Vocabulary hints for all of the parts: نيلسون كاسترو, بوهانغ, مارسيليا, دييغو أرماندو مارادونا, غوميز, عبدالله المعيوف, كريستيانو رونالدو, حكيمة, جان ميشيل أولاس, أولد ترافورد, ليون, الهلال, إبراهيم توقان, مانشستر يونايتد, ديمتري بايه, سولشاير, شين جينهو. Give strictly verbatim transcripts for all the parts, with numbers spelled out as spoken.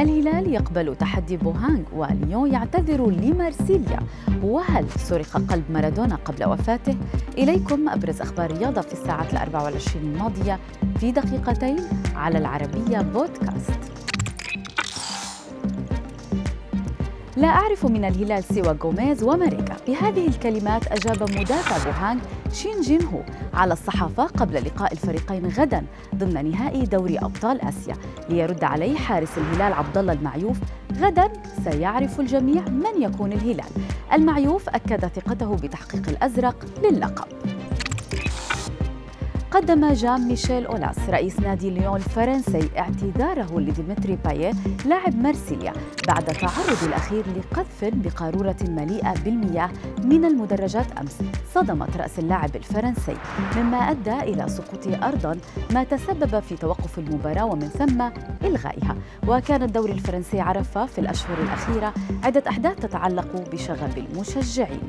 الهلال يقبل تحدي بوهانغ وليون يعتذر لمارسيليا، وهل سرق قلب مارادونا قبل وفاته؟ إليكم أبرز أخبار الرياضة في الساعة الأربع والعشرين الماضية في دقيقتين على العربية بودكاست. لا أعرف من الهلال سوى غوميز وماريكا، بهذه الكلمات أجاب مدافع بوهانغ شين جينهو على الصحافة قبل لقاء الفريقين غدا ضمن نهائي دوري أبطال آسيا، ليرد عليه حارس الهلال عبدالله المعيوف: غدا سيعرف الجميع من يكون الهلال. المعيوف أكد ثقته بتحقيق الأزرق للقب. قدم جان ميشيل أولاس رئيس نادي ليون الفرنسي اعتذاره لديمتري بايه لاعب مارسيليا بعد تعرضه الأخير لقذف بقارورة مليئة بالمياه من المدرجات أمس صدمت رأس اللاعب الفرنسي، مما أدى إلى سقوطه أرضاً ما تسبب في توقف المباراة ومن ثم إلغائها. وكان الدوري الفرنسي عرف في الأشهر الأخيرة عدة أحداث تتعلق بشغب المشجعين.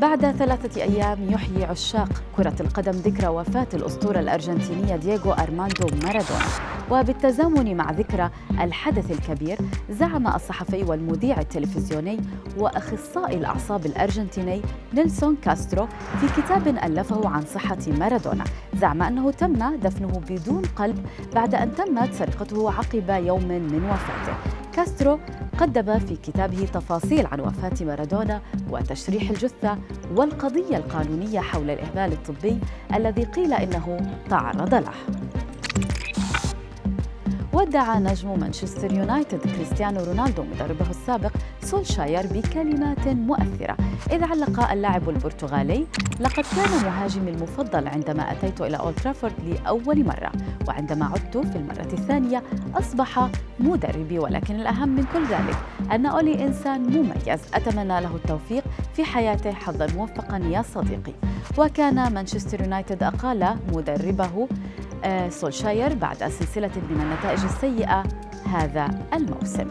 بعد ثلاثة أيام يحيي عشاق كرة القدم ذكرى وفاة الأسطورة الأرجنتينية دييغو أرماندو مارادونا، وبالتزامن مع ذكرى الحدث الكبير زعم الصحفي والمذيع التلفزيوني وأخصائي الأعصاب الأرجنتيني نيلسون كاسترو في كتاب ألفه عن صحة مارادونا، زعم أنه تم دفنه بدون قلب بعد أن تمت سرقته عقب يوم من وفاته. كاسترو قدم في كتابه تفاصيل عن وفاة مارادونا وتشريح الجثة والقضية القانونية حول الإهمال الطبي الذي قيل إنه تعرض له. ودع نجم مانشستر يونايتد كريستيانو رونالدو مدربه السابق سولشاير بكلمات مؤثرة، إذ علق اللاعب البرتغالي: لقد كان مهاجمي المفضل عندما أتيت إلى أولد ترافورد لأول مرة، وعندما عدت في المرة الثانية أصبح مدربي، ولكن الأهم من كل ذلك أن أولي إنسان مميز، أتمنى له التوفيق في حياته، حظا موفقا يا صديقي. وكان مانشستر يونايتد أقال مدربه سولشاير بعد سلسلة من النتائج السيئة هذا الموسم.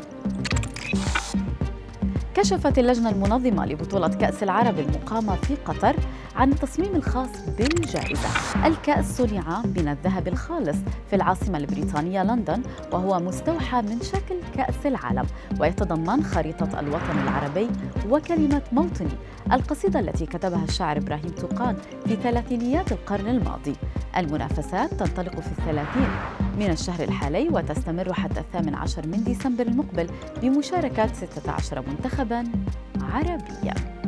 كشفت اللجنة المنظمة لبطولة كأس العرب المقامة في قطر عن التصميم الخاص بالجائزة. الكأس صنع من الذهب الخالص في العاصمة البريطانية لندن، وهو مستوحى من شكل كأس العالم، ويتضمن خريطة الوطن العربي وكلمة موطني، القصيدة التي كتبها الشاعر إبراهيم توقان في ثلاثينيات القرن الماضي. المنافسات تنطلق في الثلاثين من الشهر الحالي وتستمر حتى الثامن عشر من ديسمبر المقبل بمشاركة ستة عشر منتخبا عربيا.